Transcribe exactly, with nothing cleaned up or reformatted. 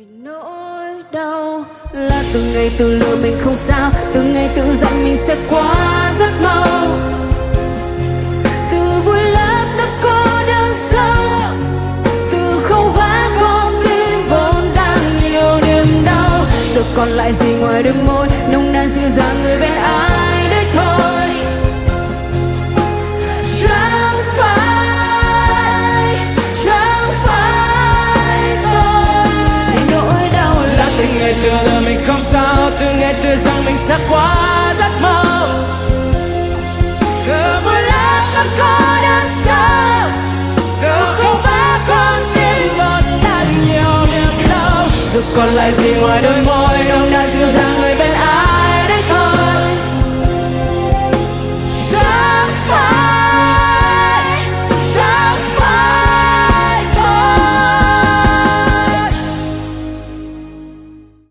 Vì nỗi đau là từng ngày tự lừa mình không sao, từng ngày tự dặn mình sẽ qua rất mau. Từ vui lớp đã có đằng sau, từ không vã con tim vốn đang nhiều niềm đau. Giờ còn lại gì ngoài đôi môi nồng nàn dịu dàng người bên ai đấy thôi. Từ là mình không sao, từ ngày từ rằng mình sẽ quá rất mau. Từ vui lắm con có đằng sau, từ không phá con tim một tan nhiều niềm đau. Dù còn lại gì ngoài đôi môi, đông đã dịu dàng người bên ai.